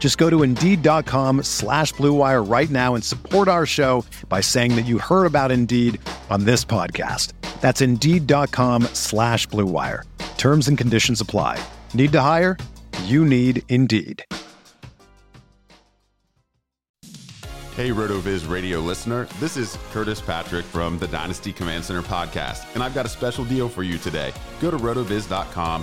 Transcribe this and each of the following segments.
Just go to Indeed.com/Blue Wire right now and support our show by saying that you heard about Indeed on this podcast. That's Indeed.com/Blue Wire. Terms and conditions apply. Need to hire? You need Indeed. Hey, RotoViz radio listener, this is Curtis Patrick from the Dynasty Command Center podcast, and I've got a special deal for you today. Go to rotoviz.com,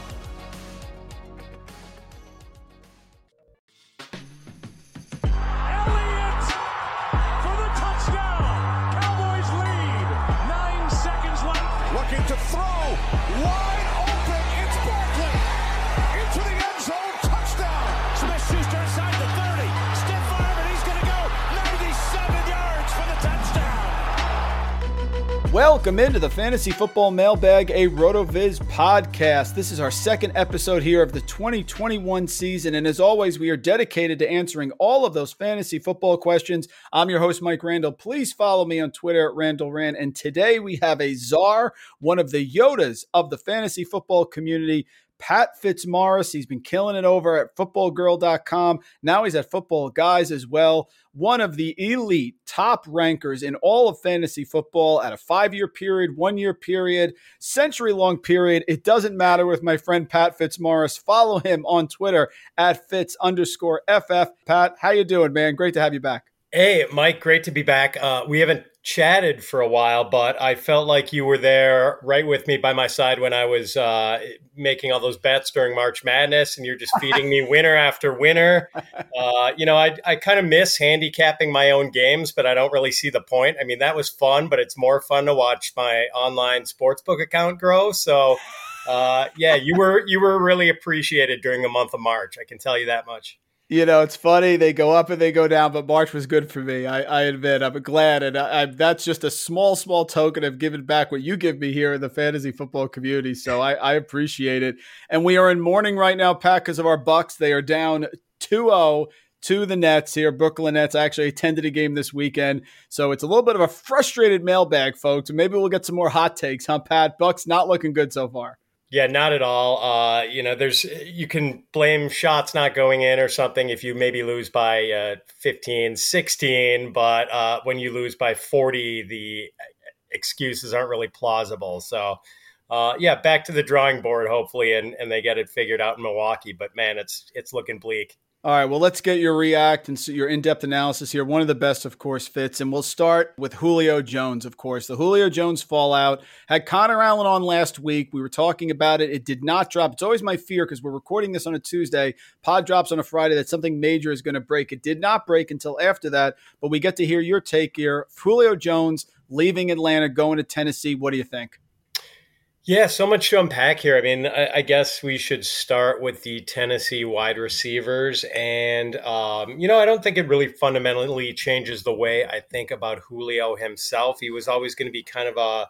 Welcome into the Fantasy Football Mailbag, a RotoViz podcast. This is our second episode here of the 2021 season, and as always, we are dedicated to answering all of those fantasy football questions. I'm your host, Mike Randall. Please follow me on Twitter at RandallRand, and today we have a czar, one of the Yodas of the fantasy football community, Pat Fitzmaurice. He's been killing it over at footballgirl.com. Now he's at Football Guys as well. One of the elite top rankers in all of fantasy football at a 5-year period, 1-year period, century-long period. It doesn't matter with my friend Pat Fitzmaurice. Follow him on Twitter at Fitz_FF. Pat, how you doing, man? Great to have you back. Hey, Mike, great to be back. We haven't chatted for a while, but I felt like you were there right with me by my side when I was making all those bets during March Madness, and you're just feeding me winner after winner. I kind of miss handicapping my own games, but I don't really see the point. I mean, that was fun, but it's more fun to watch my online sportsbook account grow. So you were really appreciated during the month of March. I can tell you that much. You know, it's funny. They go up and they go down, but March was good for me. I admit, I'm glad. And that's just a small token of giving back what you give me here in the fantasy football community. So I appreciate it. And we are in mourning right now, Pat, because of our Bucks. They are down 2-0 to the Nets here. Brooklyn Nets. I actually attended a game this weekend. So it's a little bit of a frustrated mailbag, folks. Maybe we'll get some more hot takes, huh, Pat? Bucks not looking good so far. Yeah, not at all. You can blame shots not going in or something if you maybe lose by 15, 16, but when you lose by 40, the excuses aren't really plausible. So, back to the drawing board, hopefully, and they get it figured out in Milwaukee. But, man, it's looking bleak. All right, well, let's get your react and your in-depth analysis here. One of the best, of course, Fitz. And we'll start with Julio Jones, of course. The Julio Jones fallout. Had Connor Allen on last week. We were talking about it. It did not drop. It's always my fear because we're recording this on a Tuesday. Pod drops on a Friday that something major is going to break. It did not break until after that. But we get to hear your take here. Julio Jones leaving Atlanta, going to Tennessee. What do you think? Yeah, so much to unpack here. I mean, I guess we should start with the Tennessee wide receivers. And, I don't think it really fundamentally changes the way I think about Julio himself. He was always going to be kind of a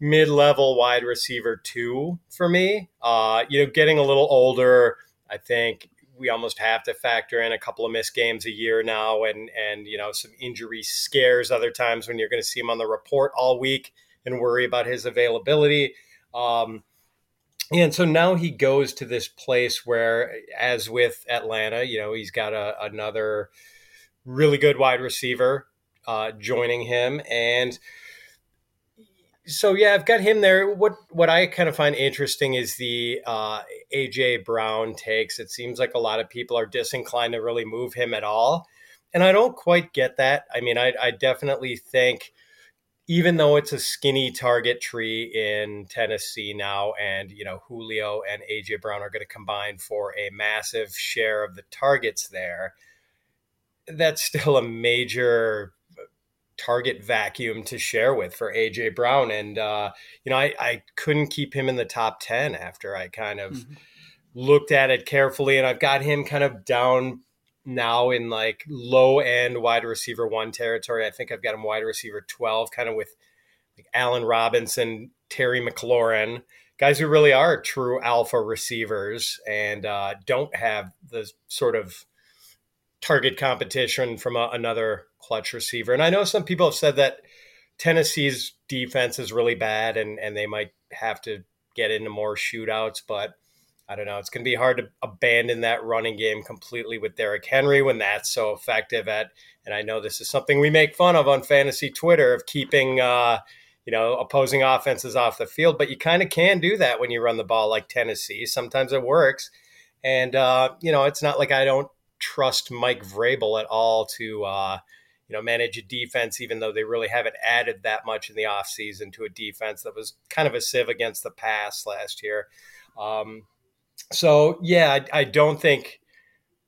mid-level wide receiver too for me. Getting a little older, I think we almost have to factor in a couple of missed games a year now and some injury scares other times when you're going to see him on the report all week and worry about his availability. And so now he goes to this place where, as with Atlanta, you know, he's got another really good wide receiver joining him. And so, yeah, I've got him there. What I kind of find interesting is the AJ Brown takes. It seems like a lot of people are disinclined to really move him at all. And I don't quite get that. I mean, I definitely think, even though it's a skinny target tree in Tennessee now, and, you know, Julio and AJ Brown are going to combine for a massive share of the targets there, that's still a major target vacuum to share with for AJ Brown. And, you know, I couldn't keep him in the top 10 after I kind of looked at it carefully, and I've got him kind of down now in like low end wide receiver one territory. I think I've got him wide receiver 12, kind of with like Allen Robinson, Terry McLaurin, guys who really are true alpha receivers and don't have the sort of target competition from another clutch receiver. And I know some people have said that Tennessee's defense is really bad and they might have to get into more shootouts, but I don't know. It's going to be hard to abandon that running game completely with Derrick Henry when that's so effective at, and I know this is something we make fun of on fantasy Twitter, of keeping, you know, opposing offenses off the field, but you kind of can do that when you run the ball like Tennessee. Sometimes it works. And, you know, it's not like I don't trust Mike Vrabel at all to, you know, manage a defense, even though they really haven't added that much in the offseason to a defense that was kind of a sieve against the pass last year. So, yeah, I don't think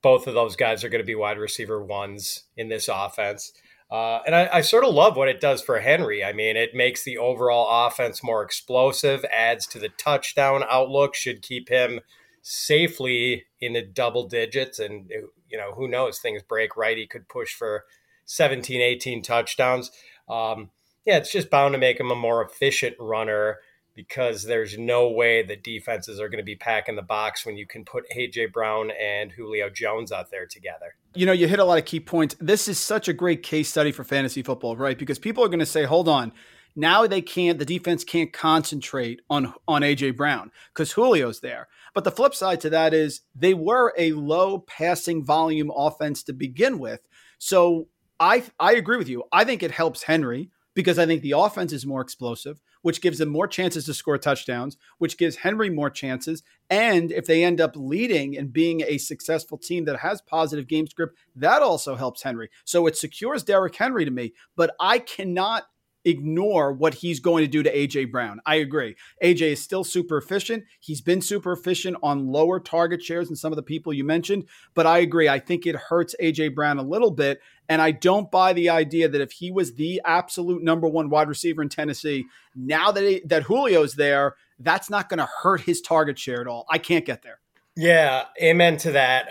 both of those guys are going to be wide receiver ones in this offense. And I sort of love what it does for Henry. I mean, it makes the overall offense more explosive, adds to the touchdown outlook, should keep him safely in the double digits. And, you know, who knows, things break right. He could push for 17, 18 touchdowns. Yeah, it's just bound to make him a more efficient runner, because there's no way the defenses are going to be packing the box when you can put A.J. Brown and Julio Jones out there together. You know, you hit a lot of key points. This is such a great case study for fantasy football, right? Because people are going to say, hold on, now they can't, the defense can't concentrate on A.J. Brown because Julio's there. But the flip side to that is they were a low passing volume offense to begin with. So I agree with you. I think it helps Henry because I think the offense is more explosive, which gives them more chances to score touchdowns, which gives Henry more chances. And if they end up leading and being a successful team that has positive game script, that also helps Henry. So it secures Derrick Henry to me, but I cannot ignore what he's going to do to AJ Brown. I agree. AJ is still super efficient. He's been super efficient on lower target shares than some of the people you mentioned, but I agree. I think it hurts AJ Brown a little bit. And I don't buy the idea that if he was the absolute number one wide receiver in Tennessee, now that Julio's there, that's not going to hurt his target share at all. I can't get there. Yeah, amen to that.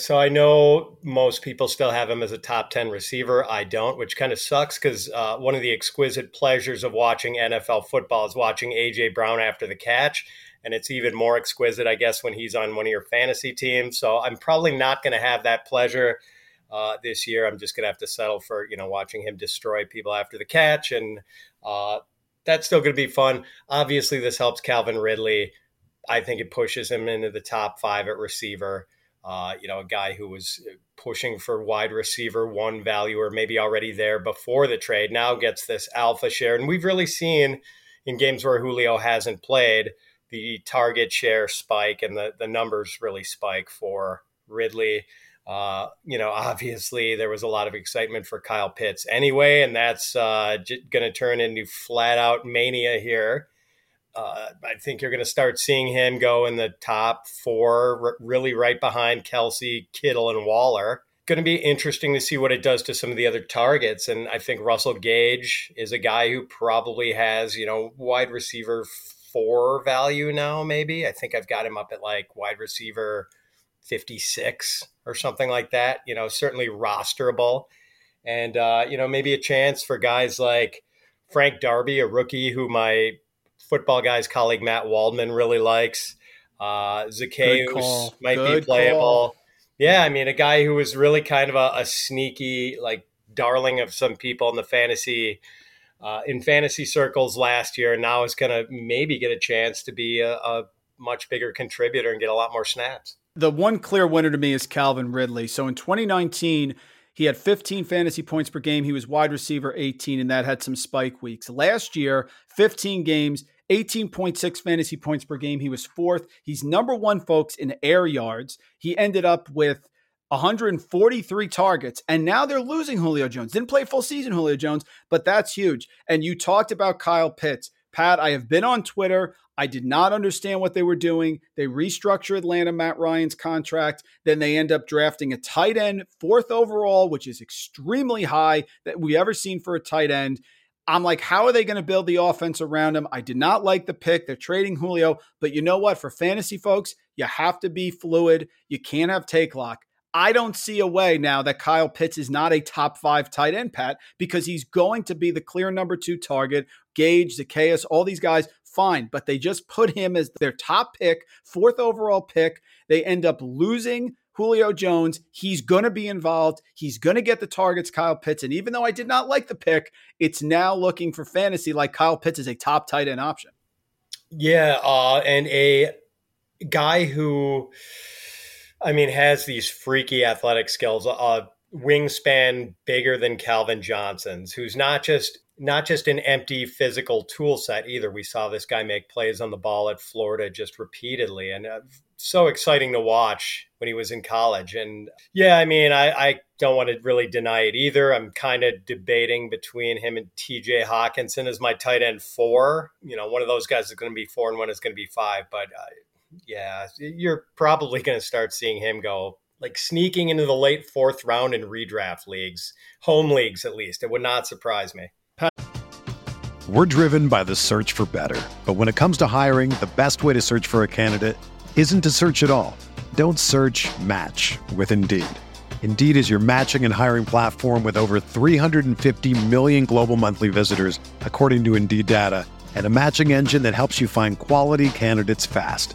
So I know most people still have him as a top 10 receiver. I don't, which kind of sucks because one of the exquisite pleasures of watching NFL football is watching A.J. Brown after the catch. And it's even more exquisite, I guess, when he's on one of your fantasy teams. So I'm probably not going to have that pleasure this year. I'm just going to have to settle for, you know, watching him destroy people after the catch. And that's still going to be fun. Obviously, this helps Calvin Ridley. I think it pushes him into the top 5 at receiver. You know, a guy who was pushing for wide receiver one value or maybe already there before the trade now gets this alpha share. And we've really seen in games where Julio hasn't played, the target share spike and the numbers really spike for Ridley. You know, obviously there was a lot of excitement for Kyle Pitts anyway, and that's going to turn into flat out mania here. I think you're going to start seeing him go in the top 4, really right behind Kelce, Kittle, and Waller. Going to be interesting to see what it does to some of the other targets. And I think Russell Gage is a guy who probably has, you know, wide receiver 4 value now, maybe. I think I've got him up at like wide receiver 56 or something like that. You know, certainly rosterable. And, you know, maybe a chance for guys like Frank Darby, a rookie who my Football Guys colleague Matt Waldman really likes. Zacchaeus might be playable. Yeah, I mean, a guy who was really kind of a sneaky, like, darling of some people in the fantasy in fantasy circles last year, and now is going to maybe get a chance to be a much bigger contributor and get a lot more snaps. The one clear winner to me is Calvin Ridley. So in 2019, he had 15 fantasy points per game. He was wide receiver 18, and that had some spike weeks. Last year, 15 games, 18.6 fantasy points per game. He was fourth. He's number one, folks, in air yards. He ended up with 143 targets, and now they're losing Julio Jones. Didn't play full season, Julio Jones, but that's huge. And you talked about Kyle Pitts. Pat, I have been on Twitter. I did not understand what they were doing. They restructure Atlanta, Matt Ryan's contract. Then they end up drafting a tight end, 4th overall, which is extremely high that we ever seen for a tight end. I'm like, how are they going to build the offense around him? I did not like the pick. They're trading Julio. But you know what? For fantasy folks, you have to be fluid. You can't have take lock. I don't see a way now that Kyle Pitts is not a top 5 tight end, Pat, because he's going to be the clear number 2 target. Gage, Zacchaeus, all these guys, fine. But they just put him as their top pick, 4th overall pick. They end up losing Julio Jones. He's going to be involved. He's going to get the targets, Kyle Pitts. And even though I did not like the pick, it's now looking for fantasy like Kyle Pitts is a top tight end option. Yeah, and a guy who... I mean, has these freaky athletic skills, a wingspan bigger than Calvin Johnson's, who's not just an empty physical tool set either. We saw this guy make plays on the ball at Florida just repeatedly, and so exciting to watch when he was in college. And yeah, I mean, I don't want to really deny it either. I'm kind of debating between him and TJ Hawkinson as my tight end 4. You know, one of those guys is going to be 4 and one is going to be 5, but yeah, you're probably going to start seeing him go like sneaking into the late 4th round in redraft leagues, home leagues at least. It would not surprise me. We're driven by the search for better. But when it comes to hiring, the best way to search for a candidate isn't to search at all. Don't search, match with Indeed. Indeed is your matching and hiring platform with over 350 million global monthly visitors, according to Indeed data, and a matching engine that helps you find quality candidates fast.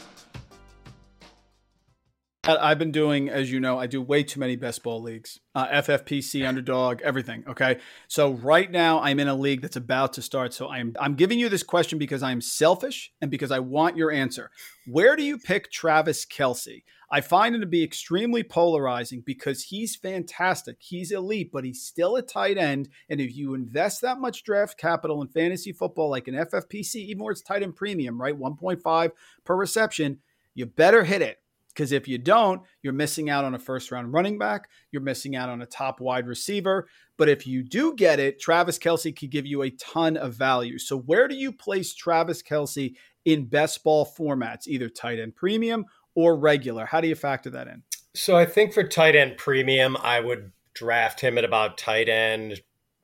I've been doing, as you know, I do way too many best ball leagues, FFPC, underdog, everything. Okay. So right now I'm in a league that's about to start. So I'm giving you this question because I'm selfish and because I want your answer. Where do you pick Travis Kelce? I find him to be extremely polarizing because he's fantastic. He's elite, but he's still a tight end. And if you invest that much draft capital in fantasy football, like an FFPC, even where it's tight end premium, right? 1.5 per reception, you better hit it. Because if you don't, you're missing out on a first-round running back. You're missing out on a top wide receiver. But if you do get it, Travis Kelce could give you a ton of value. So where do you place Travis Kelce in best ball formats, either tight end premium or regular? How do you factor that in? So I think for tight end premium, I would draft him at about tight end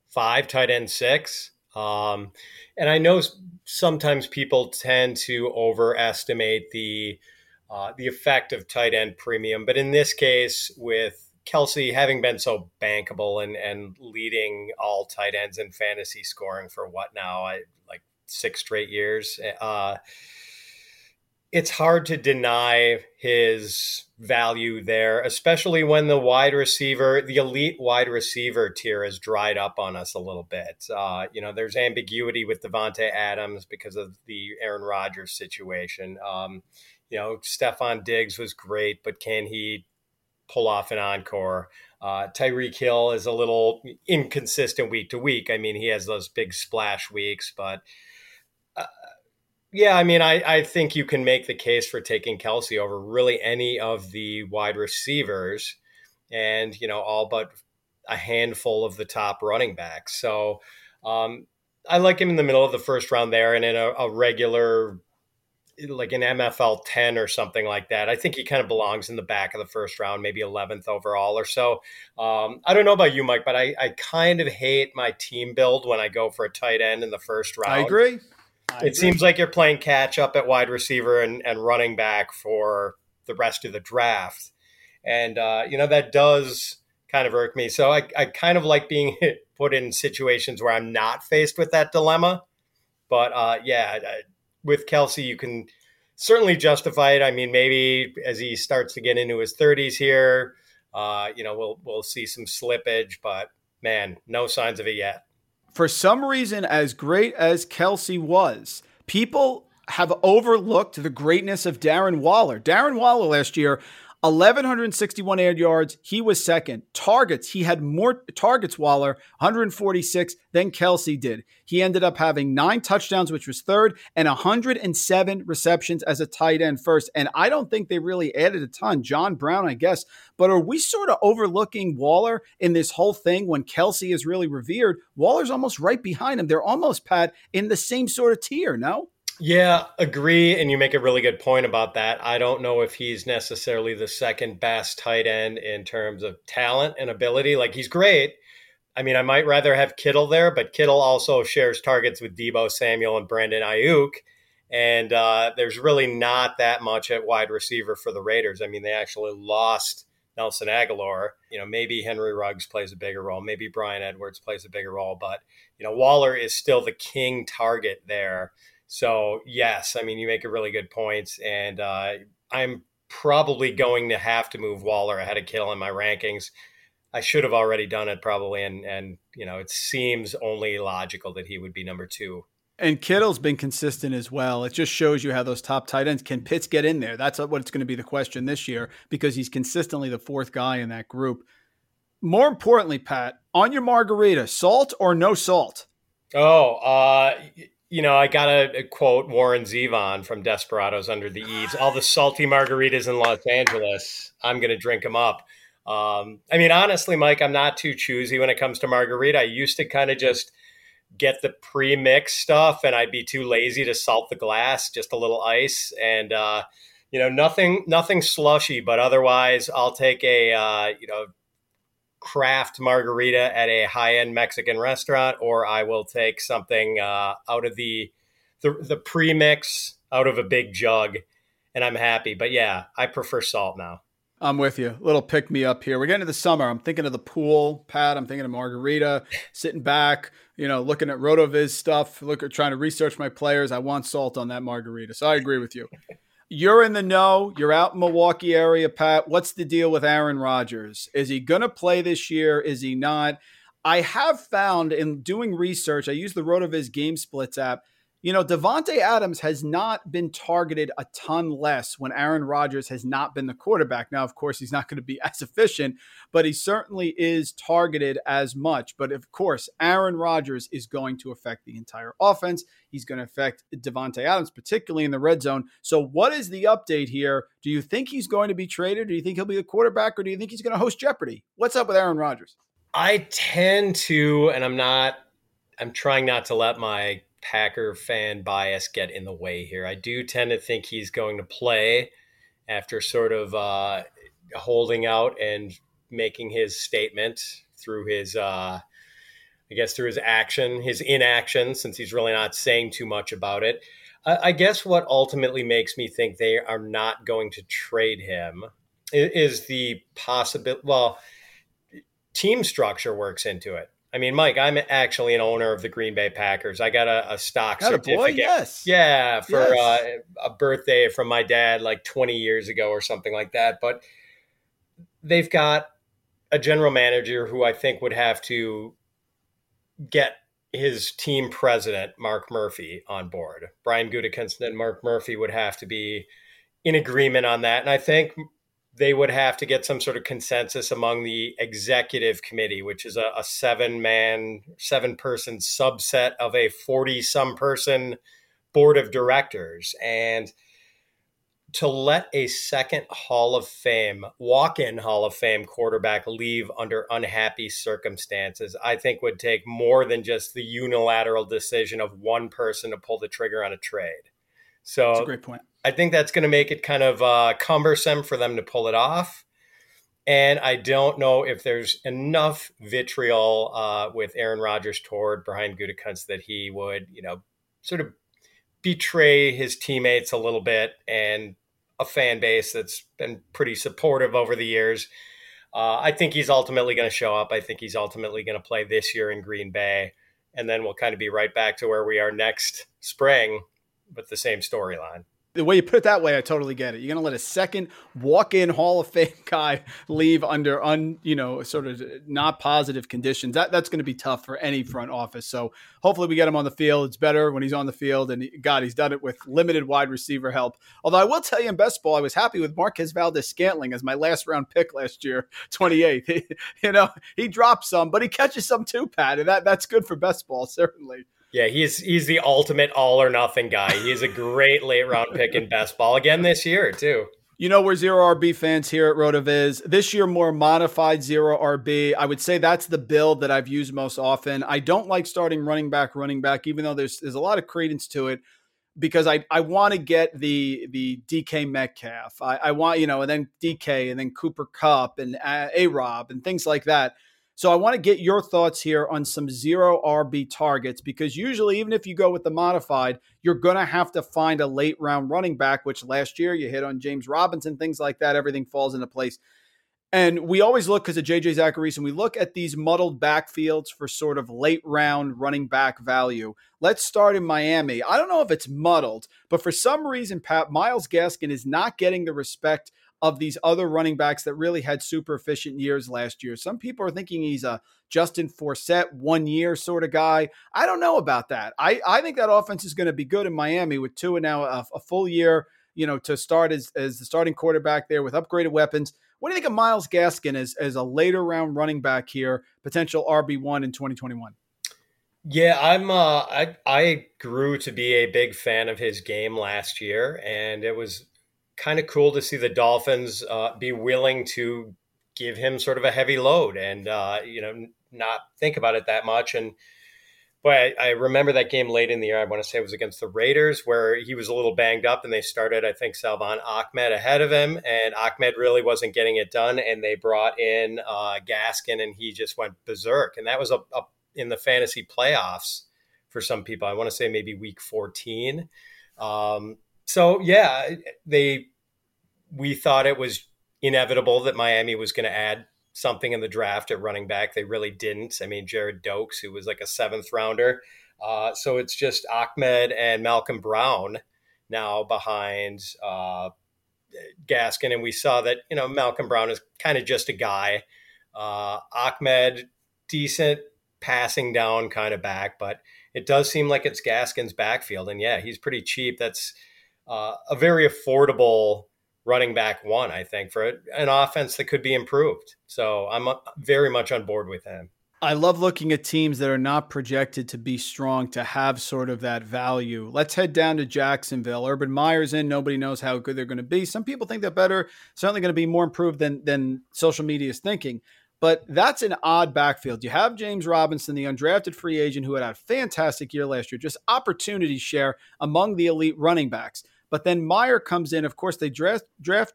5, tight end 6. And I know sometimes people tend to overestimate the effect of tight end premium. But in this case, with Kelce having been so bankable and leading all tight ends in fantasy scoring for what now, like 6 straight years, it's hard to deny his value there, especially when the elite wide receiver tier has dried up on us a little bit. There's ambiguity with Davante Adams because of the Aaron Rodgers situation. Stephon Diggs was great, but can he pull off an encore? Tyreek Hill is a little inconsistent week to week. I mean, he has those big splash weeks, but I think you can make the case for taking Kelce over really any of the wide receivers and, all but a handful of the top running backs. So I like him in the middle of the first round there and in a regular, like an MFL 10 or something like that. I think he kind of belongs in the back of the first round, maybe 11th overall or so. I don't know about you, Mike, but I kind of hate my team build when I go for a tight end in the first round. I agree. Seems like you're playing catch up at wide receiver and running back for the rest of the draft. And, you know, that does kind of irk me. So I kind of like being put in situations where I'm not faced with that dilemma. But, yeah, with Kelce, you can certainly justify it. I mean, maybe as he starts to get into his 30s here, you know, we'll see some slippage. But, man, no signs of it yet. For some reason, as great as Kelce was, people have overlooked the greatness of Darren Waller. Darren Waller last year, 1,161 air yards. He was second. Targets. He had more targets, Waller, 146, than Kelce did. He ended up having 9 touchdowns, which was third, and 107 receptions as a tight end first. And I don't think they really added a ton. John Brown, I guess. But are we sort of overlooking Waller in this whole thing when Kelce is really revered? Waller's almost right behind him. They're almost, Pat, in the same sort of tier, no? Yeah, agree. And you make a really good point about that. I don't know if he's necessarily the second best tight end in terms of talent and ability. Like, he's great. I mean, I might rather have Kittle there, but Kittle also shares targets with Deebo Samuel and Brandon Ayuk. And there's really not that much at wide receiver for the Raiders. I mean, they actually lost Nelson Aguilar. You know, maybe Henry Ruggs plays a bigger role. Maybe Bryan Edwards plays a bigger role. But, you know, Waller is still the king target there. So, yes, I mean, you make a really good point, and I'm probably going to have to move Waller ahead of Kittle in my rankings. I should have already done it probably, and you know, it seems only logical that he would be number 2. And Kittle's been consistent as well. It just shows you how those top tight ends, can Pitts get in there? That's what it's going to be the question this year, because he's consistently the fourth guy in that group. More importantly, Pat, on your margarita, salt or no salt? You know, I got to quote Warren Zevon from Desperados Under the Eaves. All the salty margaritas in Los Angeles, I'm going to drink them up. I mean, honestly, Mike, I'm not too choosy when it comes to margarita. I used to kind of just get the pre-mix stuff, and I'd be too lazy to salt the glass, just a little ice. And, you know, nothing slushy, but otherwise I'll take a, you know, craft margarita at a high-end Mexican restaurant, or I will take something out of the pre-mix out of a big jug, and I'm happy. But yeah, I prefer salt now. I'm with you. A little pick me up here. We're getting to the summer. I'm thinking of the pool, Pat. I'm thinking of margarita, sitting back, you know, looking at RotoViz stuff, trying to research my players. I want salt on that margarita. So I agree with you. You're in the know. You're out in Milwaukee area, Pat. What's the deal with Aaron Rodgers? Is he going to play this year? Is he not? I have found in doing research, I use the RotoViz Game Splits app, you know, Davante Adams has not been targeted a ton less when Aaron Rodgers has not been the quarterback. Now, of course, he's not going to be as efficient, but he certainly is targeted as much. But of course, Aaron Rodgers is going to affect the entire offense. He's going to affect Davante Adams, particularly in the red zone. So what is the update here? Do you think he's going to be traded? Do you think he'll be the quarterback? Or do you think he's going to host Jeopardy? What's up with Aaron Rodgers? I tend to, and I'm trying not to let my Packer fan bias get in the way here. I do tend to think he's going to play after sort of holding out and making his statement through his, I guess, through his action, his inaction, since he's really not saying too much about it. I guess what ultimately makes me think they are not going to trade him is the possibility. Well, team structure works into it. I mean, Mike, I'm actually an owner of the Green Bay Packers. I got a stock certificate. Boy, yes. Yeah, for yes. A birthday from my dad like 20 years ago or something like that. But they've got a general manager who I think would have to get his team president, Mark Murphy, on board. Brian Gutekunst and Mark Murphy would have to be in agreement on that. And I think they would have to get some sort of consensus among the executive committee, which is a 7-person subset of a 40-some person board of directors. And to let a second Hall of Fame, walk-in Hall of Fame quarterback leave under unhappy circumstances, I think would take more than just the unilateral decision of one person to pull the trigger on a trade. So that's a great point. I think that's going to make it kind of cumbersome for them to pull it off. And I don't know if there's enough vitriol with Aaron Rodgers toward Brian Gutekunst that he would, you know, sort of betray his teammates a little bit and a fan base that's been pretty supportive over the years. I think he's ultimately going to show up. I think he's ultimately going to play this year in Green Bay. And then we'll kind of be right back to where we are next spring with the same storyline. The way you put it that way, I totally get it. You're going to let a second walk-in Hall of Fame guy leave under sort of not positive conditions. That's going to be tough for any front office. So hopefully we get him on the field. It's better when he's on the field. And he's done it with limited wide receiver help. Although I will tell you in best ball, I was happy with Marquez Valdes-Scantling as my last round pick last year, 28th. He dropped some, but he catches some too, Pat. And that's good for best ball, certainly. Yeah, he's the ultimate all or nothing guy. He is a great late round pick in best ball again this year too. You know, we're zero RB fans here at RotoViz. This year, more modified zero RB. I would say that's the build that I've used most often. I don't like starting running back, even though there's a lot of credence to it, because I want to get the DK Metcalf. I want, and then DK and then Cooper Kupp and A-Rob and things like that. So I want to get your thoughts here on some zero RB targets, because usually even if you go with the modified, you're going to have to find a late round running back, which last year you hit on James Robinson, things like that. Everything falls into place. And we always look, because of JJ Zacchaeus, and we look at these muddled backfields for sort of late round running back value. Let's start in Miami. I don't know if it's muddled, but for some reason, Pat, Myles Gaskin is not getting the respect of these other running backs that really had super efficient years last year. Some people are thinking he's a Justin Forsett 1 year sort of guy. I don't know about that. I think that offense is going to be good in Miami with Tua now a full year, to start as the starting quarterback there with upgraded weapons. What do you think of Myles Gaskin as a later round running back here, potential RB1 in 2021? Yeah, I grew to be a big fan of his game last year, and it was kind of cool to see the Dolphins be willing to give him sort of a heavy load and, not think about it that much. And boy, I remember that game late in the year. I want to say it was against the Raiders where he was a little banged up and they started, I think, Salvan Ahmed ahead of him, and Ahmed really wasn't getting it done. And they brought in Gaskin, and he just went berserk. And that was up in the fantasy playoffs for some people. I want to say maybe week 14. So, yeah, we thought it was inevitable that Miami was going to add something in the draft at running back. They really didn't. I mean, Jared Doaks, who was like a seventh rounder. So it's just Ahmed and Malcolm Brown now behind Gaskin. And we saw that, Malcolm Brown is kind of just a guy. Ahmed, decent passing down kind of back. But it does seem like it's Gaskin's backfield. And, yeah, he's pretty cheap. That's a very affordable running back one, I think, for an offense that could be improved. So I'm very much on board with him. I love looking at teams that are not projected to be strong to have sort of that value. Let's head down to Jacksonville. Urban Meyer's in. Nobody knows how good they're going to be. Some people think they're better, certainly going to be more improved than social media is thinking. But that's an odd backfield. You have James Robinson, the undrafted free agent who had a fantastic year last year, just opportunity share among the elite running backs. But then Meyer comes in. Of course, they draft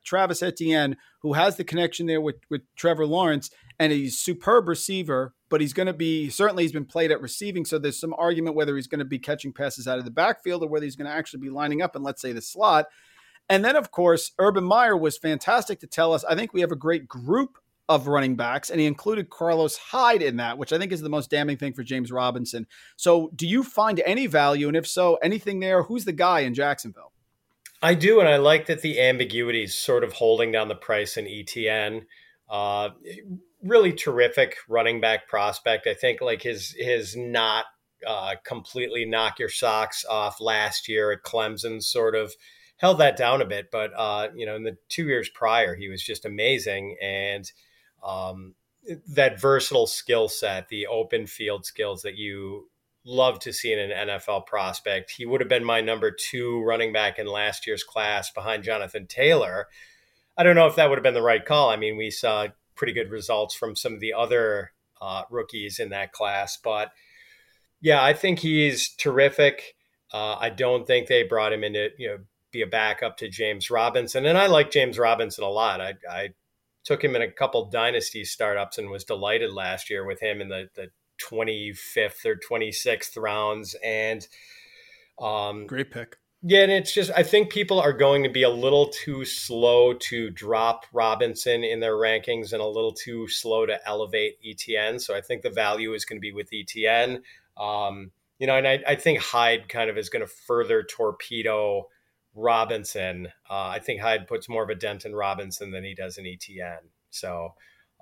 Travis Etienne, who has the connection there with Trevor Lawrence, and he's a superb receiver, but he's been played at receiving. So there's some argument whether he's going to be catching passes out of the backfield or whether he's going to actually be lining up in, let's say, the slot. And then, of course, Urban Meyer was fantastic to tell us, I think we have a great group of running backs, and he included Carlos Hyde in that, which I think is the most damning thing for James Robinson. So do you find any value? And if so, anything there? Who's the guy in Jacksonville? I do, and I like that the ambiguity is sort of holding down the price in ETN. Really terrific running back prospect. I think like his not completely knock your socks off last year at Clemson sort of held that down a bit. But, in the 2 years prior, he was just amazing. And that versatile skill set, the open field skills that you love to see in an NFL prospect. He would have been my number 2 running back in last year's class behind Jonathan Taylor. I don't know if that would have been the right call. I mean, we saw pretty good results from some of the other rookies in that class, but yeah, I think he's terrific. I don't think they brought him in to be a backup to James Robinson. And I like James Robinson a lot. I took him in a couple dynasty startups and was delighted last year with him in the 25th or 26th rounds. And great pick. Yeah, and it's just, I think people are going to be a little too slow to drop Robinson in their rankings and a little too slow to elevate ETN. So I think the value is going to be with ETN. And I think Hyde kind of is going to further torpedo Robinson. I think Hyde puts more of a dent in Robinson than he does in ETN. So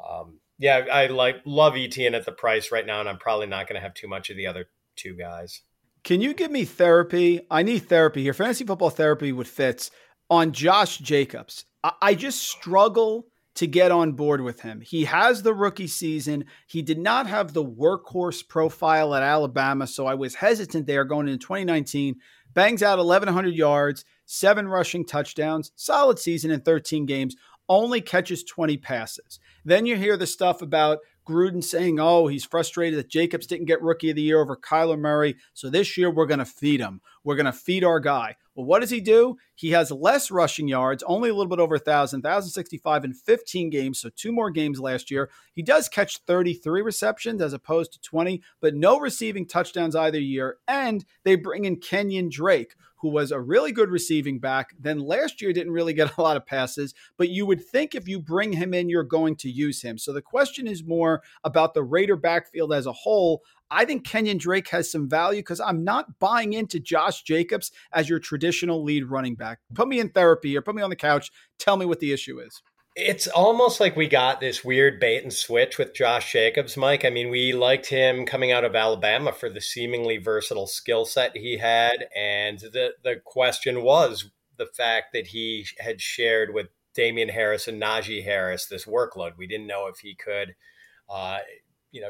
I love ETN at the price right now, and I'm probably not going to have too much of the other two guys. Can you give me therapy? I need therapy here. Fantasy football therapy with Fitz on Josh Jacobs. I just struggle to get on board with him. He has the rookie season. He did not have the workhorse profile at Alabama, so I was hesitant there going into 2019. Bangs out 1,100 yards, 7 rushing touchdowns, solid season in 13 games, only catches 20 passes. Then you hear the stuff about Gruden saying, oh, he's frustrated that Jacobs didn't get Rookie of the Year over Kyler Murray, so this year we're going to feed him. We're going to feed our guy. Well, what does he do? He has less rushing yards, only a little bit over 1,000, 1,065 in 15 games, so 2 more games last year. He does catch 33 receptions as opposed to 20, but no receiving touchdowns either year, and they bring in Kenyon Drake, who was a really good receiving back, then last year didn't really get a lot of passes, but you would think if you bring him in, you're going to use him. So the question is more about the Raider backfield as a whole. I think Kenyon Drake has some value because I'm not buying into Josh Jacobs as your traditional lead running back. Put me in therapy or put me on the couch. Tell me what the issue is. It's almost like we got this weird bait and switch with Josh Jacobs, Mike. I mean, we liked him coming out of Alabama for the seemingly versatile skill set he had. And the question was the fact that he had shared with Damian Harris and Najee Harris this workload. We didn't know if he could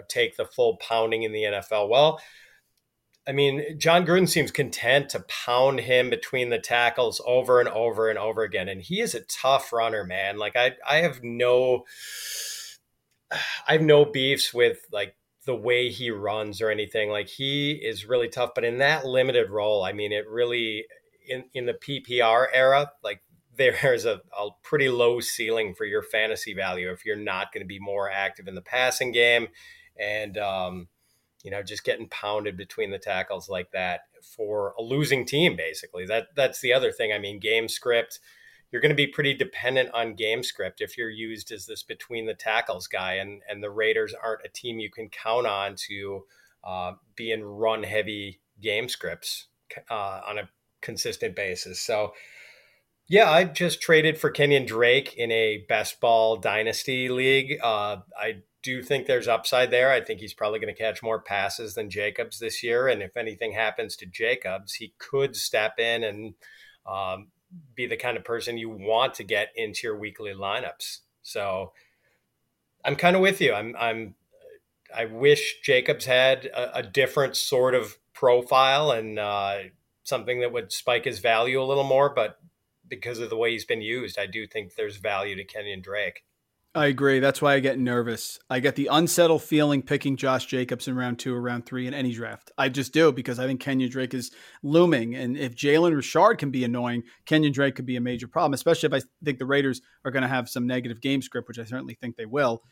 take the full pounding in the NFL. Well, I mean, John Gruden seems content to pound him between the tackles over and over and over again. And he is a tough runner, man. Like I have no beefs with like the way he runs or anything. Like he is really tough, but in that limited role, I mean, it really in the PPR era, like there's a pretty low ceiling for your fantasy value if you're not going to be more active in the passing game and, just getting pounded between the tackles like that for a losing team, basically. That's the other thing. I mean, game script, you're going to be pretty dependent on game script if you're used as this between the tackles guy, and the Raiders aren't a team you can count on to be in run-heavy game scripts on a consistent basis. So, yeah, I just traded for Kenyon Drake in a best ball dynasty league. I do think there's upside there. I think he's probably going to catch more passes than Jacobs this year. And if anything happens to Jacobs, he could step in and be the kind of person you want to get into your weekly lineups. So I'm kind of with you. I wish Jacobs had a different sort of profile and something that would spike his value a little more, but because of the way he's been used, I do think there's value to Kenyon Drake. I agree. That's why I get nervous. I get the unsettled feeling picking Josh Jacobs in round 2 or round 3 in any draft. I just do, because I think Kenyon Drake is looming. And if Jalen Richard can be annoying, Kenyon Drake could be a major problem, especially if I think the Raiders are going to have some negative game script, which I certainly think they will.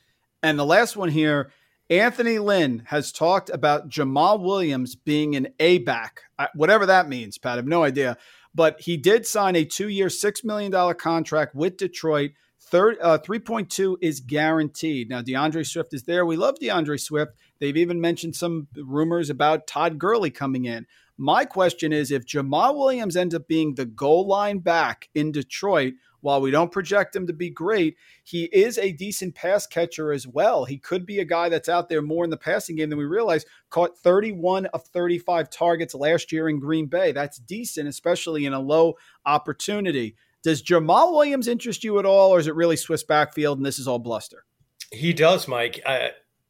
And the last one here, Anthony Lynn has talked about Jamaal Williams being an A-back, whatever that means, Pat. I have no idea. But he did sign a 2-year, $6 million contract with Detroit. 3.2 is guaranteed. Now, DeAndre Swift is there. We love DeAndre Swift. They've even mentioned some rumors about Todd Gurley coming in. My question is, if Jamaal Williams ends up being the goal line back in Detroit, while we don't project him to be great, he is a decent pass catcher as well. He could be a guy that's out there more in the passing game than we realize. Caught 31 of 35 targets last year in Green Bay. That's decent, especially in a low opportunity. Does Jamaal Williams interest you at all, or is it really Swiss backfield and this is all bluster? He does, Mike.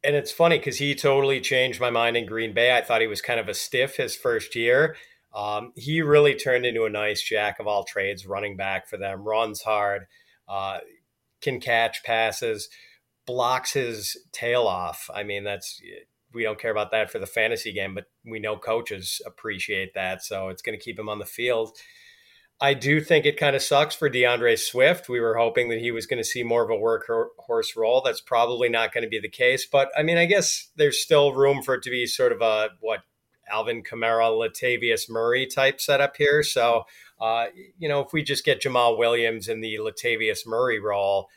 And it's funny because he totally changed my mind in Green Bay. I thought he was kind of a stiff his first year. He really turned into a nice jack of all trades running back for them, runs hard, can catch passes, blocks his tail off. I mean, that's, we don't care about that for the fantasy game, but we know coaches appreciate that. So it's going to keep him on the field. I do think it kind of sucks for DeAndre Swift. We were hoping that he was going to see more of a workhorse role. That's probably not going to be the case. But, I mean, I guess there's still room for it to be sort of a, what, Alvin Kamara, Latavius Murray type setup here. So, you know, if we just get Jamaal Williams in the Latavius Murray role,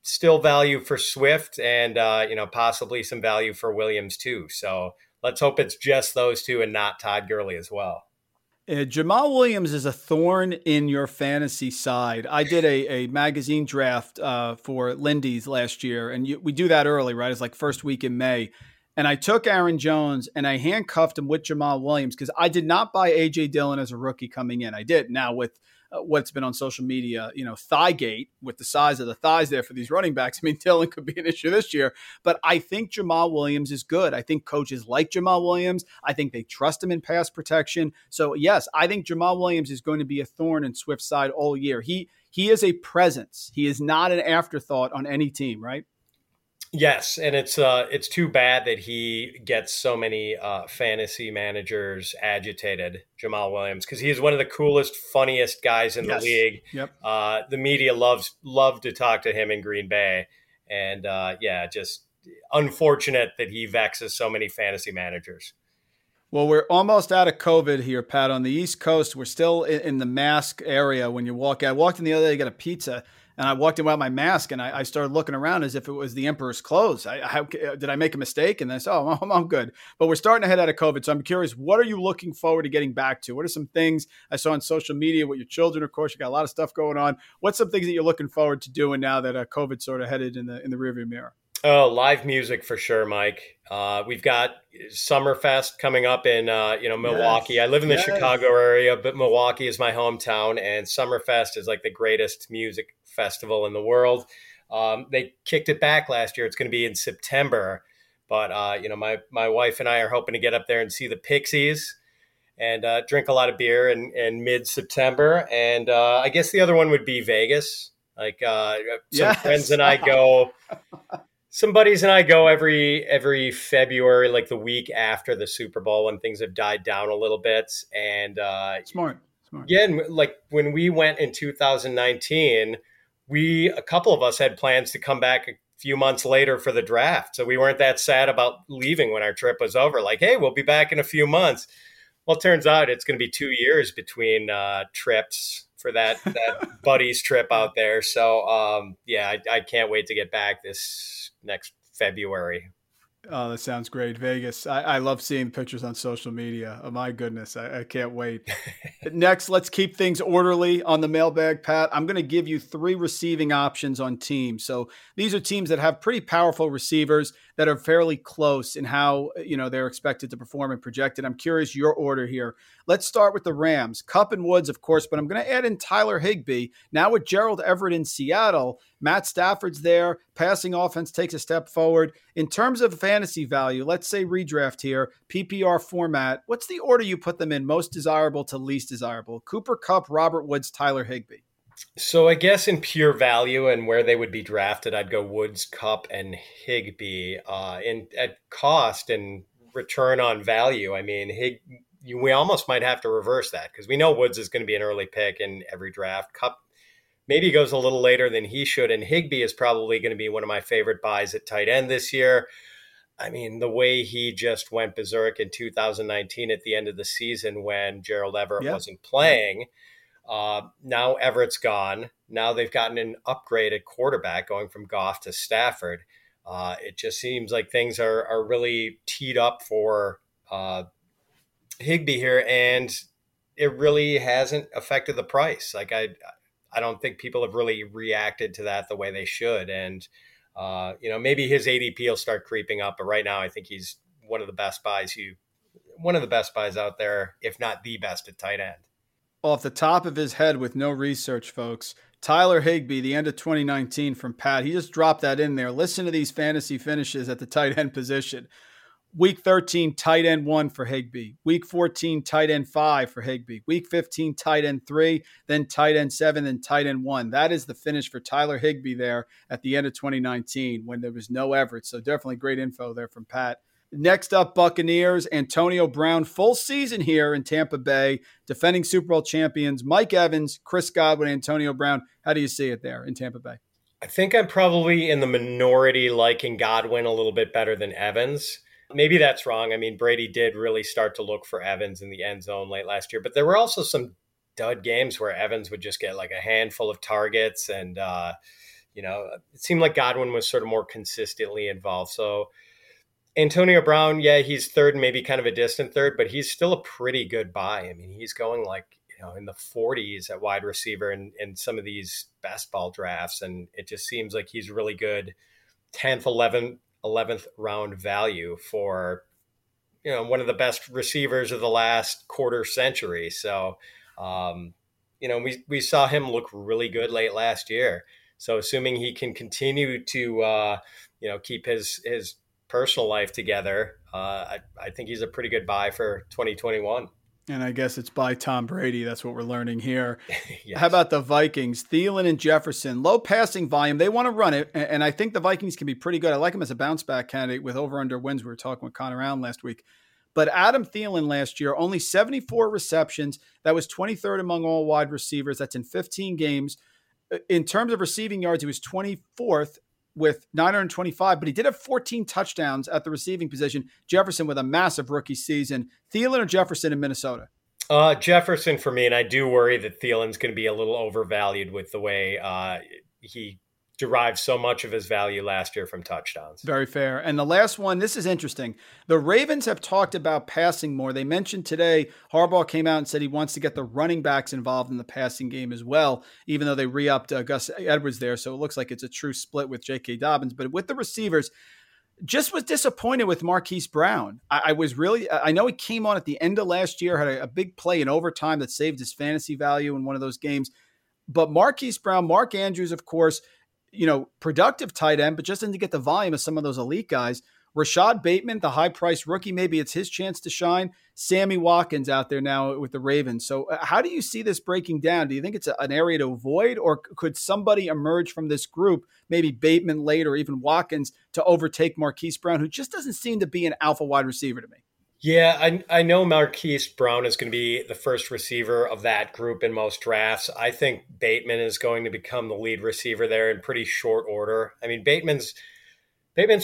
still value for Swift and, you know, possibly some value for Williams too. So let's hope it's just those two and not Todd Gurley as well. Jamaal Williams is a thorn in your fantasy side. I did a magazine draft for Lindy's last year, and we do that early, right? It's like first week in May. And I took Aaron Jones, and I handcuffed him with Jamaal Williams because I did not buy A.J. Dillon as a rookie coming in. I did. Now with what's been on social media, you know, Thighgate, with the size of the thighs there for these running backs. I mean, Dillon could be an issue this year, but I think Jamaal Williams is good. I think coaches like Jamaal Williams. I think they trust him in pass protection. So yes, I think Jamaal Williams is going to be a thorn in Swift's side all year. He is a presence. He is not an afterthought on any team, right? Yes, and it's too bad that he gets so many fantasy managers agitated, Jamaal Williams, because he's one of the coolest, funniest guys in the league. Yep. The media loved to talk to him in Green Bay, and just unfortunate that he vexes so many fantasy managers. Well, we're almost out of COVID here, Pat. On the East Coast, we're still in the mask area when you walk out. I walked in the other day, got a pizza. And I walked in without my mask, and I started looking around as if it was the Emperor's clothes. Did I make a mistake? And then I said, oh, I'm good. But we're starting to head out of COVID. So I'm curious, what are you looking forward to getting back to? What are some things I saw on social media with your children? Of course, you got a lot of stuff going on. What's some things that you're looking forward to doing now that COVID sort of headed in the rearview mirror? Oh, live music for sure, Mike. We've got Summerfest coming up in Milwaukee. Yes. I live in the Chicago area, but Milwaukee is my hometown, and Summerfest is like the greatest music festival in the world. They kicked it back last year. It's going to be in September, but my wife and I are hoping to get up there and see the Pixies and drink a lot of beer in mid-September. And I guess the other one would be Vegas. Like friends and I go. Some buddies and I go every February, like the week after the Super Bowl when things have died down a little bit. And smart. Yeah, and like when we went in 2019, a couple of us had plans to come back a few months later for the draft. So we weren't that sad about leaving when our trip was over. Like, hey, we'll be back in a few months. Well, it turns out it's going to be 2 years between trips for that buddies trip out there. So I can't wait to get back this next February. Oh, that sounds great. Vegas. I love seeing pictures on social media. Oh, my goodness. I can't wait. Next, let's keep things orderly on the mailbag, Pat. I'm going to give you three receiving options on teams. So these are teams that have pretty powerful receivers that are fairly close in how, you know, they're expected to perform and projected. I'm curious your order here. Let's start with the Rams. Kupp and Woods, of course, but I'm going to add in Tyler Higbee. Now with Gerald Everett in Seattle, Matt Stafford's there. Passing offense takes a step forward. In terms of fantasy value, let's say redraft here, PPR format. What's the order you put them in, most desirable to least desirable? Cooper Kupp, Robert Woods, Tyler Higbee. So I guess in pure value and where they would be drafted, I'd go Woods, Kupp, and Higbee. At cost and return on value, I mean, we almost might have to reverse that because we know Woods is going to be an early pick in every draft. Kupp maybe goes a little later than he should, and Higbee is probably going to be one of my favorite buys at tight end this year. I mean, the way he just went berserk in 2019 at the end of the season when Gerald Everett wasn't playing. Now Everett's gone. Now they've gotten an upgrade at quarterback going from Goff to Stafford. It just seems like things are really teed up for Higbee here, and it really hasn't affected the price. Like I don't think people have really reacted to that the way they should. And, maybe his ADP will start creeping up. But right now, I think he's one of the best buys out there, if not the best at tight end. Off the top of his head with no research, folks, Tyler Higbee, the end of 2019 from Pat. He just dropped that in there. Listen to these fantasy finishes at the tight end position. Week 13, tight end 1 for Higbee. Week 14, tight end 5 for Higbee. Week 15, tight end 3, then tight end 7, then tight end 1. That is the finish for Tyler Higbee there at the end of 2019 when there was no Everett. So definitely great info there from Pat. Next up, Buccaneers, Antonio Brown, full season here in Tampa Bay, defending Super Bowl champions, Mike Evans, Chris Godwin, Antonio Brown. How do you see it there in Tampa Bay? I think I'm probably in the minority liking Godwin a little bit better than Evans. Maybe that's wrong. I mean, Brady did really start to look for Evans in the end zone late last year, but there were also some dud games where Evans would just get like a handful of targets. And, it seemed like Godwin was sort of more consistently involved. So Antonio Brown, yeah, he's third, maybe kind of a distant third, but he's still a pretty good buy. I mean, he's going like, in the 40s at wide receiver in some of these best ball drafts. And it just seems like he's really good 10th, 11th round value for, one of the best receivers of the last quarter century. So, we saw him look really good late last year. So assuming he can continue to, keep his personal life together, I think he's a pretty good buy for 2021. And I guess it's by Tom Brady. That's what we're learning here. Yes. How about the Vikings? Thielen and Jefferson, low passing volume. They want to run it. And I think the Vikings can be pretty good. I like them as a bounce back candidate with over under wins. We were talking with Connor Allen last week. But Adam Thielen last year, only 74 receptions. That was 23rd among all wide receivers. That's in 15 games. In terms of receiving yards, he was 24th. With 925, but he did have 14 touchdowns at the receiving position. Jefferson with a massive rookie season. Thielen or Jefferson in Minnesota? Jefferson for me, and I do worry that Thielen's going to be a little overvalued with the way he derived so much of his value last year from touchdowns. Very fair. And the last one, this is interesting. The Ravens have talked about passing more. They mentioned today, Harbaugh came out and said he wants to get the running backs involved in the passing game as well, even though they re-upped Gus Edwards there. So it looks like it's a true split with J.K. Dobbins. But with the receivers, just was disappointed with Marquise Brown. I know he came on at the end of last year, had a big play in overtime that saved his fantasy value in one of those games. But Marquise Brown, Mark Andrews, of course, productive tight end, but just didn't get the volume of some of those elite guys. Rashad Bateman, the high-priced rookie, maybe it's his chance to shine. Sammy Watkins out there now with the Ravens. So how do you see this breaking down? Do you think it's an area to avoid, or could somebody emerge from this group, maybe Bateman late or even Watkins, to overtake Marquise Brown, who just doesn't seem to be an alpha wide receiver to me? Yeah, I know Marquise Brown is going to be the first receiver of that group in most drafts. I think Bateman is going to become the lead receiver there in pretty short order. I mean, Bateman's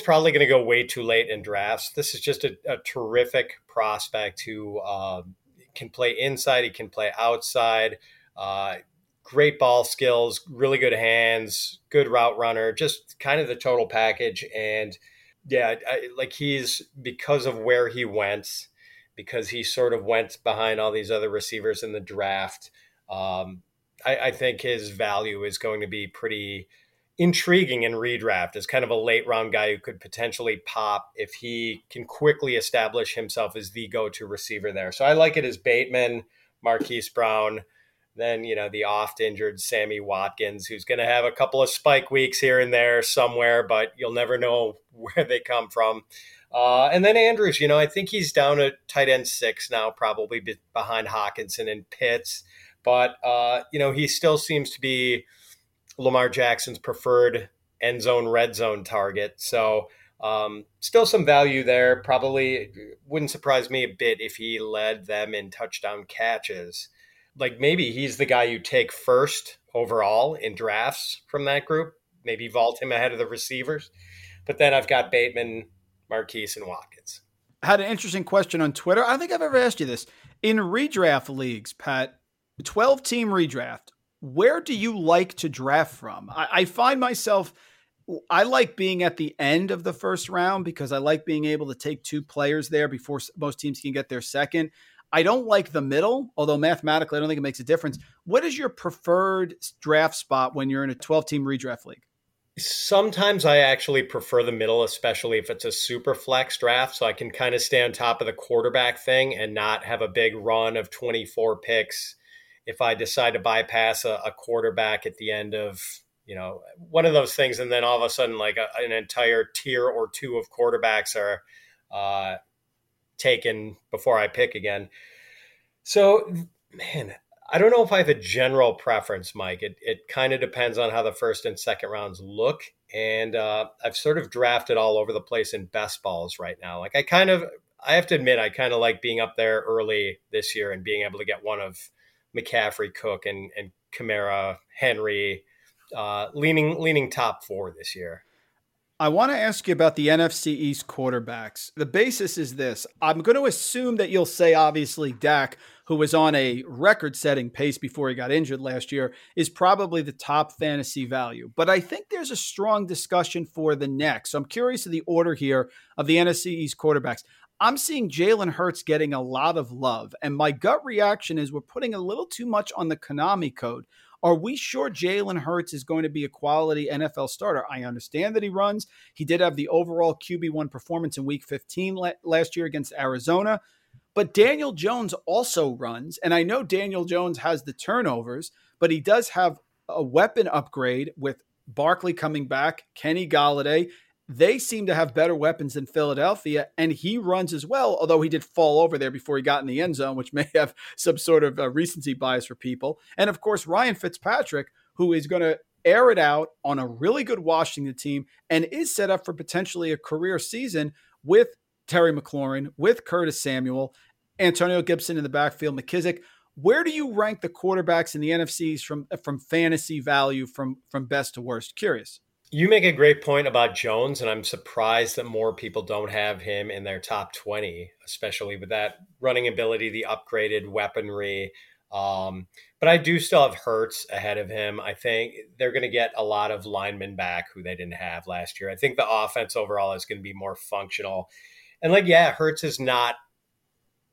probably going to go way too late in drafts. This is just a terrific prospect who can play inside. He can play outside. Great ball skills, really good hands, good route runner, just kind of the total package. And yeah, because of where he went, because he sort of went behind all these other receivers in the draft, I think his value is going to be pretty intriguing in redraft as kind of a late round guy who could potentially pop if he can quickly establish himself as the go-to receiver there. So I like it as Bateman, Marquise Brown, then, the oft-injured Sammy Watkins, who's going to have a couple of spike weeks here and there somewhere, but you'll never know where they come from. And then Andrews, I think he's down at tight end 6 now, probably behind Hawkinson and Pitts. But, he still seems to be Lamar Jackson's preferred end zone, red zone target. So still some value there. Probably wouldn't surprise me a bit if he led them in touchdown catches. Like maybe he's the guy you take first overall in drafts from that group, maybe vault him ahead of the receivers. But then I've got Bateman, Marquise, and Watkins. I had an interesting question on Twitter. I think I've ever asked you this. In redraft leagues, Pat, 12-team redraft, where do you like to draft from? I find myself, I like being at the end of the first round because I like being able to take two players there before most teams can get their second. I don't like the middle, although mathematically, I don't think it makes a difference. What is your preferred draft spot when you're in a 12-team redraft league? Sometimes I actually prefer the middle, especially if it's a super flex draft, so I can kind of stay on top of the quarterback thing and not have a big run of 24 picks if I decide to bypass a quarterback at the end of, you know, one of those things, and then all of a sudden, like an entire tier or two of quarterbacks are taken before I pick again. So, man, I don't know if I have a general preference, Mike. It kind of depends on how the first and second rounds look. And I've sort of drafted all over the place in best balls right now. Like I have to admit, I kind of like being up there early this year and being able to get one of McCaffrey, Cook, and Kamara, Henry, leaning top four this year. I want to ask you about the NFC East quarterbacks. The basis is this. I'm going to assume that you'll say, obviously, Dak, who was on a record-setting pace before he got injured last year, is probably the top fantasy value. But I think there's a strong discussion for the next. So I'm curious of the order here of the NFC East quarterbacks. I'm seeing Jalen Hurts getting a lot of love, and my gut reaction is we're putting a little too much on the Konami code. Are we sure Jalen Hurts is going to be a quality NFL starter? I understand that he runs. He did have the overall QB1 performance in week 15 last year against Arizona, but Daniel Jones also runs. And I know Daniel Jones has the turnovers, but he does have a weapon upgrade with Barkley coming back, Kenny Galladay. They seem to have better weapons than Philadelphia, and he runs as well, although he did fall over there before he got in the end zone, which may have some sort of recency bias for people. And, of course, Ryan Fitzpatrick, who is going to air it out on a really good Washington team and is set up for potentially a career season with Terry McLaurin, with Curtis Samuel, Antonio Gibson in the backfield, McKissick. Where do you rank the quarterbacks in the NFCs from fantasy value, from best to worst? Curious. You make a great point about Jones, and I'm surprised that more people don't have him in their top 20, especially with that running ability, the upgraded weaponry. But I do still have Hurts ahead of him. I think they're going to get a lot of linemen back who they didn't have last year. I think the offense overall is going to be more functional. And Hurts is not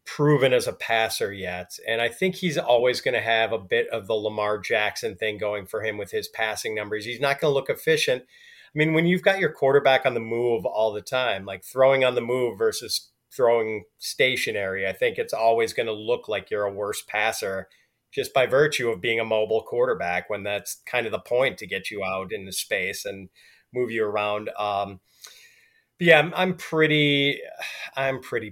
proven as a passer yet. And I think he's always going to have a bit of the Lamar Jackson thing going for him with his passing numbers. He's not going to look efficient. I mean, when you've got your quarterback on the move all the time, like throwing on the move versus throwing stationary, I think it's always going to look like you're a worse passer just by virtue of being a mobile quarterback, when that's kind of the point, to get you out into space and move you around. Yeah, I'm pretty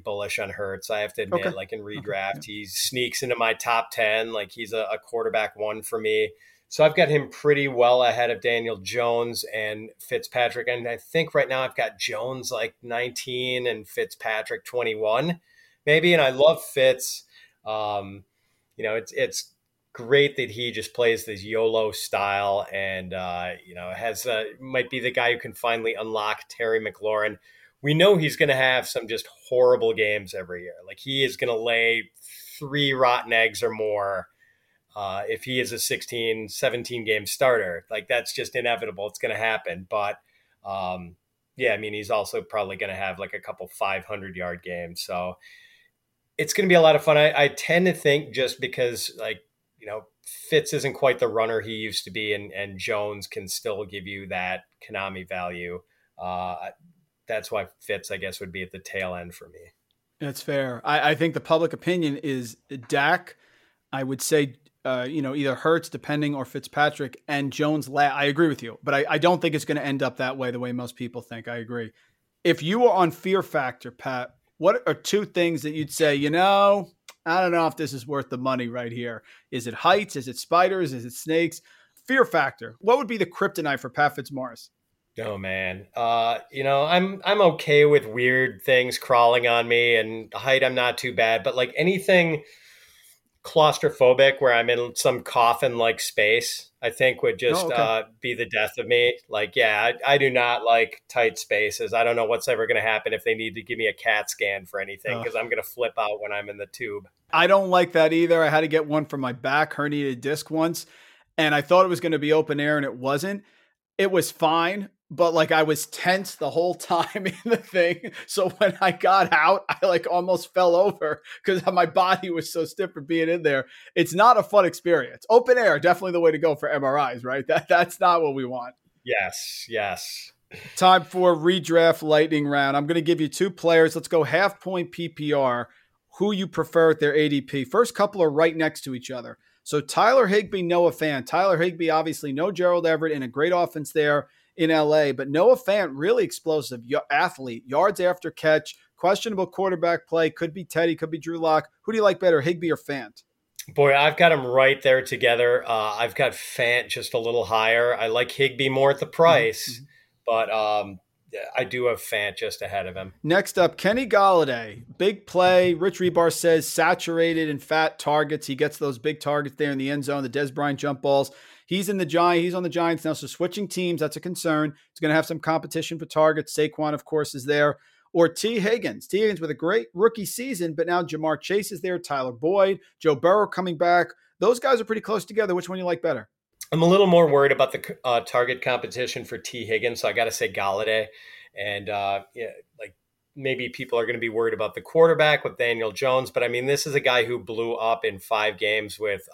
bullish on Hurts. I have to admit, okay. In redraft, he sneaks into my top 10. He's a quarterback one for me. So I've got him pretty well ahead of Daniel Jones and Fitzpatrick. And I think right now I've got Jones 19 and Fitzpatrick 21, maybe. And I love Fitz. It's great that he just plays this YOLO style and, might be the guy who can finally unlock Terry McLaurin. We know he's going to have some just horrible games every year. He is going to lay 3 rotten eggs or more if he is a 16, 17 game starter. That's just inevitable. It's going to happen. But he's also probably going to have a couple 500 yard games. So it's going to be a lot of fun. I tend to think, just because Fitz isn't quite the runner he used to be, and Jones can still give you that Konami value. That's why Fitz, I guess, would be at the tail end for me. That's fair. I think the public opinion is Dak, I would say, either Hurts, depending, or Fitzpatrick, and Jones. I agree with you, but I don't think it's going to end up that way, the way most people think. I agree. If you were on Fear Factor, Pat, what are 2 things that you'd say, I don't know if this is worth the money right here? Is it heights? Is it spiders? Is it snakes? Fear Factor. What would be the kryptonite for Pat Fitzmaurice? Oh, man. I'm okay with weird things crawling on me, and height I'm not too bad. But anything claustrophobic where I'm in some coffin-like space, I think would just be the death of me. I do not like tight spaces. I don't know what's ever going to happen if they need to give me a CAT scan for anything, because I'm going to flip out when I'm in the tube. I don't like that either. I had to get one for my back, herniated disc once, and I thought it was going to be open air, and it wasn't. It was fine, but I was tense the whole time in the thing. So when I got out, I almost fell over because my body was so stiff from being in there. It's not a fun experience. Open air, definitely the way to go for MRIs, right? That's not what we want. Yes. Time for redraft lightning round. I'm going to give you 2 players. Let's go half point PPR. Who you prefer at their ADP. First couple are right next to each other. So Tyler Higbee, Noah Fant. Tyler Higbee, obviously no Gerald Everett in a great offense there in LA, but Noah Fant, really explosive athlete, yards after catch, questionable quarterback play, could be Teddy, could be Drew Lock. Who do you like better, Higbee or Fant? Boy, I've got them right there together. I've got Fant just a little higher. I like Higbee more at the price, but I do have Fant just ahead of him. Next up, Kenny Golladay. Big play. Rich Rebar says saturated and fat targets. He gets those big targets there in the end zone, the Dez Bryant jump balls. He's on the Giants now, so switching teams, that's a concern. He's going to have some competition for targets. Saquon, of course, is there. Or T. Higgins. T. Higgins with a great rookie season, but now Jamar Chase is there, Tyler Boyd, Joe Burrow coming back. Those guys are pretty close together. Which one do you like better? I'm a little more worried about the target competition for T. Higgins, so I got to say Golladay. And maybe people are going to be worried about the quarterback with Daniel Jones, but I mean, this is a guy who blew up in 5 games with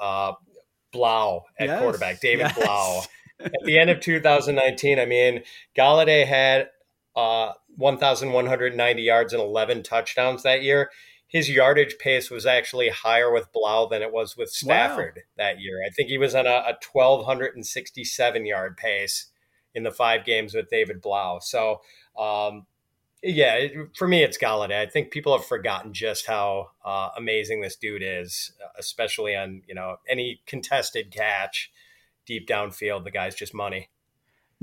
Blau at quarterback, David Blau. At the end of 2019, I mean, Golladay had 1,190 yards and 11 touchdowns that year. His yardage pace was actually higher with Blau than it was with Stafford that year. I think he was on a 1,267-yard pace in the 5 games with David Blau. So, for me, it's Golladay. I think people have forgotten just how amazing this dude is, especially on any contested catch deep downfield. The guy's just money.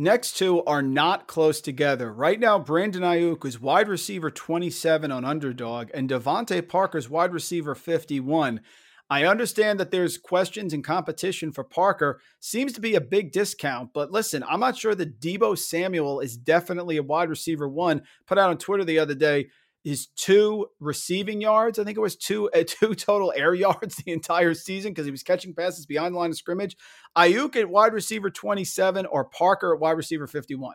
Next two are not close together. Right now, Brandon Ayuk is wide receiver 27 on Underdog, and Devontae Parker's wide receiver 51. I understand that there's questions and competition for Parker. Seems to be a big discount, but listen, I'm not sure that Deebo Samuel is definitely a wide receiver 1. Put out on Twitter the other day, his 2 receiving yards, I think it was 2 total air yards the entire season because he was catching passes behind the line of scrimmage. Ayuk at wide receiver 27 or Parker at wide receiver 51?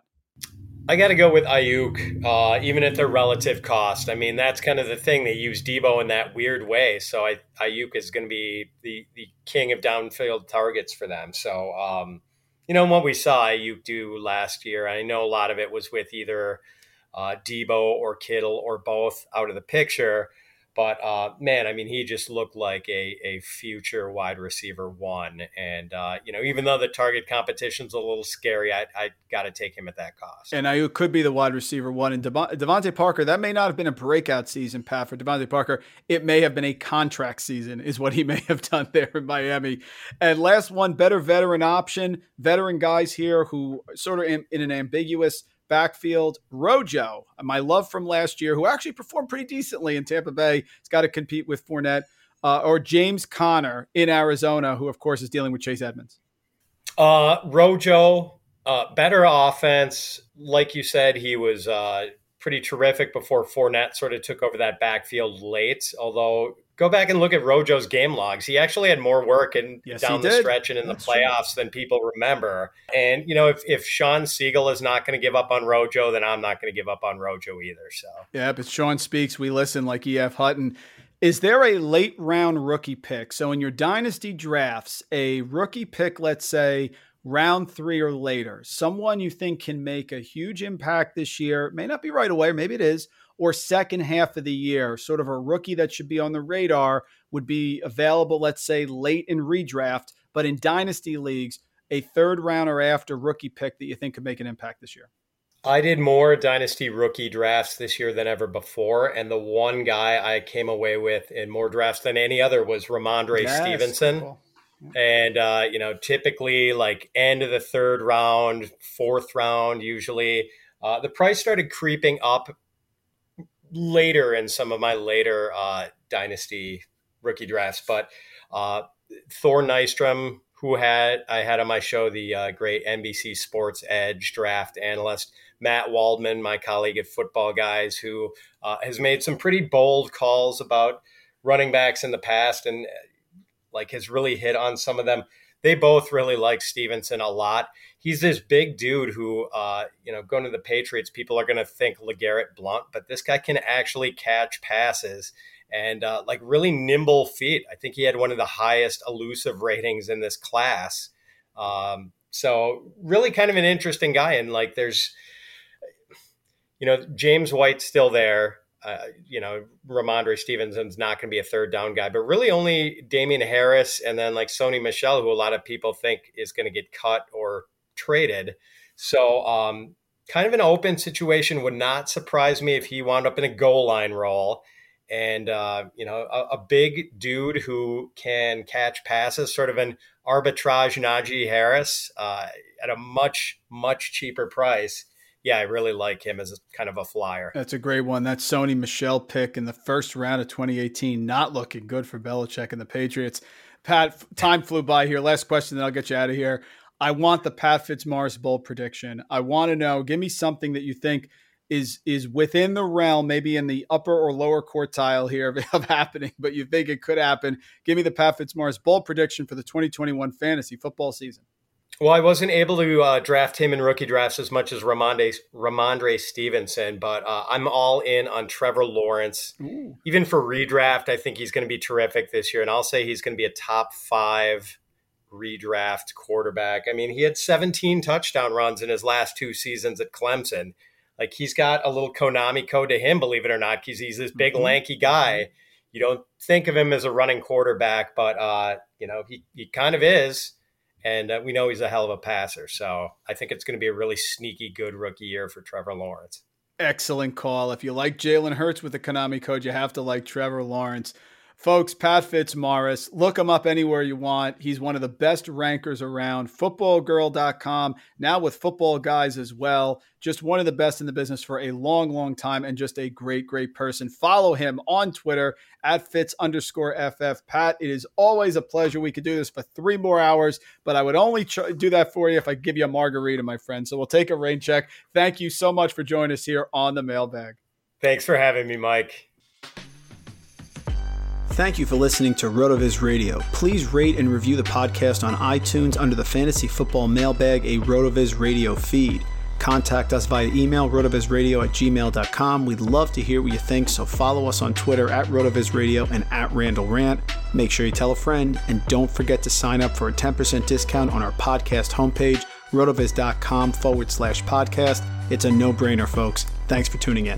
I got to go with Ayuk, even at their relative cost. I mean, that's kind of the thing. They use Deebo in that weird way. So Ayuk is going to be the king of downfield targets for them. So, what we saw Ayuk do last year, I know a lot of it was with either Deebo or Kittle or both out of the picture. But he just looked like a future wide receiver 1. And, even though the target competition's a little scary, I got to take him at that cost. And Ayuk could be the wide receiver 1. And Devontae Parker, that may not have been a breakout season, Pat, for Devontae Parker. It may have been a contract season is what he may have done there in Miami. And last one, better veteran option. Veteran guys here who sort of in an ambiguous backfield, Rojo, my love from last year, who actually performed pretty decently in Tampa Bay. He's got to compete with Fournette or James Conner in Arizona, who, of course, is dealing with Chase Edmonds. Rojo, better offense. Like you said, he was pretty terrific before Fournette sort of took over that backfield late. Although, go back and look at Rojo's game logs. He actually had more work down the stretch and in the playoffs than people remember. And, if Sean Siegel is not going to give up on Rojo, then I'm not going to give up on Rojo either. So yeah, but Sean speaks, we listen, like E.F. Hutton. Is there a late round rookie pick? So in your dynasty drafts, a rookie pick, let's say round 3 or later, someone you think can make a huge impact this year, may not be right away, maybe it is, or second half of the year, sort of a rookie that should be on the radar, would be available, let's say, late in redraft, but in dynasty leagues, a 3rd round or after rookie pick that you think could make an impact this year? I did more dynasty rookie drafts this year than ever before, and the one guy I came away with in more drafts than any other was Ramondre Stevenson. Cool. And, typically like end of the 3rd round, 4th round, usually the price started creeping up later in some of my later dynasty rookie drafts, but Thor Nystrom, who I had on my show, the great NBC Sports Edge draft analyst, Matt Waldman, my colleague at Football Guys, who has made some pretty bold calls about running backs in the past and has really hit on some of them. They both really like Stevenson a lot. He's this big dude who, going to the Patriots, people are going to think LeGarrette Blount, but this guy can actually catch passes and really nimble feet. I think he had one of the highest elusive ratings in this class. So really kind of an interesting guy. And there's, James White's still there. Ramondre Stevenson's not going to be a third down guy, but really only Damian Harris and then like Sony Michel, who a lot of people think is going to get cut or traded. So kind of an open situation. Would not surprise me if he wound up in a goal line role. And, a big dude who can catch passes, sort of an arbitrage Najee Harris at a much, much cheaper price. Yeah, I really like him as kind of a flyer. That's a great one. That Sony Michel pick in the first round of 2018, not looking good for Belichick and the Patriots. Pat, time flew by here. Last question, then I'll get you out of here. I want the Pat Fitzmaurice bowl prediction. I want to know, give me something that you think is within the realm, maybe in the upper or lower quartile here of happening, but you think it could happen. Give me the Pat Fitzmaurice bowl prediction for the 2021 fantasy football season. Well, I wasn't able to draft him in rookie drafts as much as Ramondre Stevenson, but I'm all in on Trevor Lawrence. Ooh. Even for redraft, I think he's going to be terrific this year, and I'll say he's going to be a top five redraft quarterback. I mean, he had 17 touchdown runs in his last two seasons at Clemson. Like, he's got a little Konami code to him, believe it or not, because he's this big, lanky guy. You don't think of him as a running quarterback, but, he kind of is. And we know he's a hell of a passer. So I think it's going to be a really sneaky, good rookie year for Trevor Lawrence. Excellent call. If you like Jalen Hurts with the Konami code, you have to like Trevor Lawrence. Folks, Pat Fitzmaurice, look him up anywhere you want. He's one of the best rankers around. Footballgirl.com, now with Football Guys as well. Just one of the best in the business for a long, long time and just a great, great person. Follow him on Twitter at Fitz_FF. Pat, it is always a pleasure. We could do this for 3 more hours, but I would only do that for you if I give you a margarita, my friend. So we'll take a rain check. Thank you so much for joining us here on The Mailbag. Thanks for having me, Mike. Thank you for listening to RotoViz Radio. Please rate and review the podcast on iTunes under the Fantasy Football Mailbag, a RotoViz Radio feed. Contact us via email, rotovizradio@gmail.com. We'd love to hear what you think, so follow us on Twitter at RotoViz Radio and at Randall Rant. Make sure you tell a friend, and don't forget to sign up for a 10% discount on our podcast homepage, rotoviz.com/podcast. It's a no-brainer, folks. Thanks for tuning in.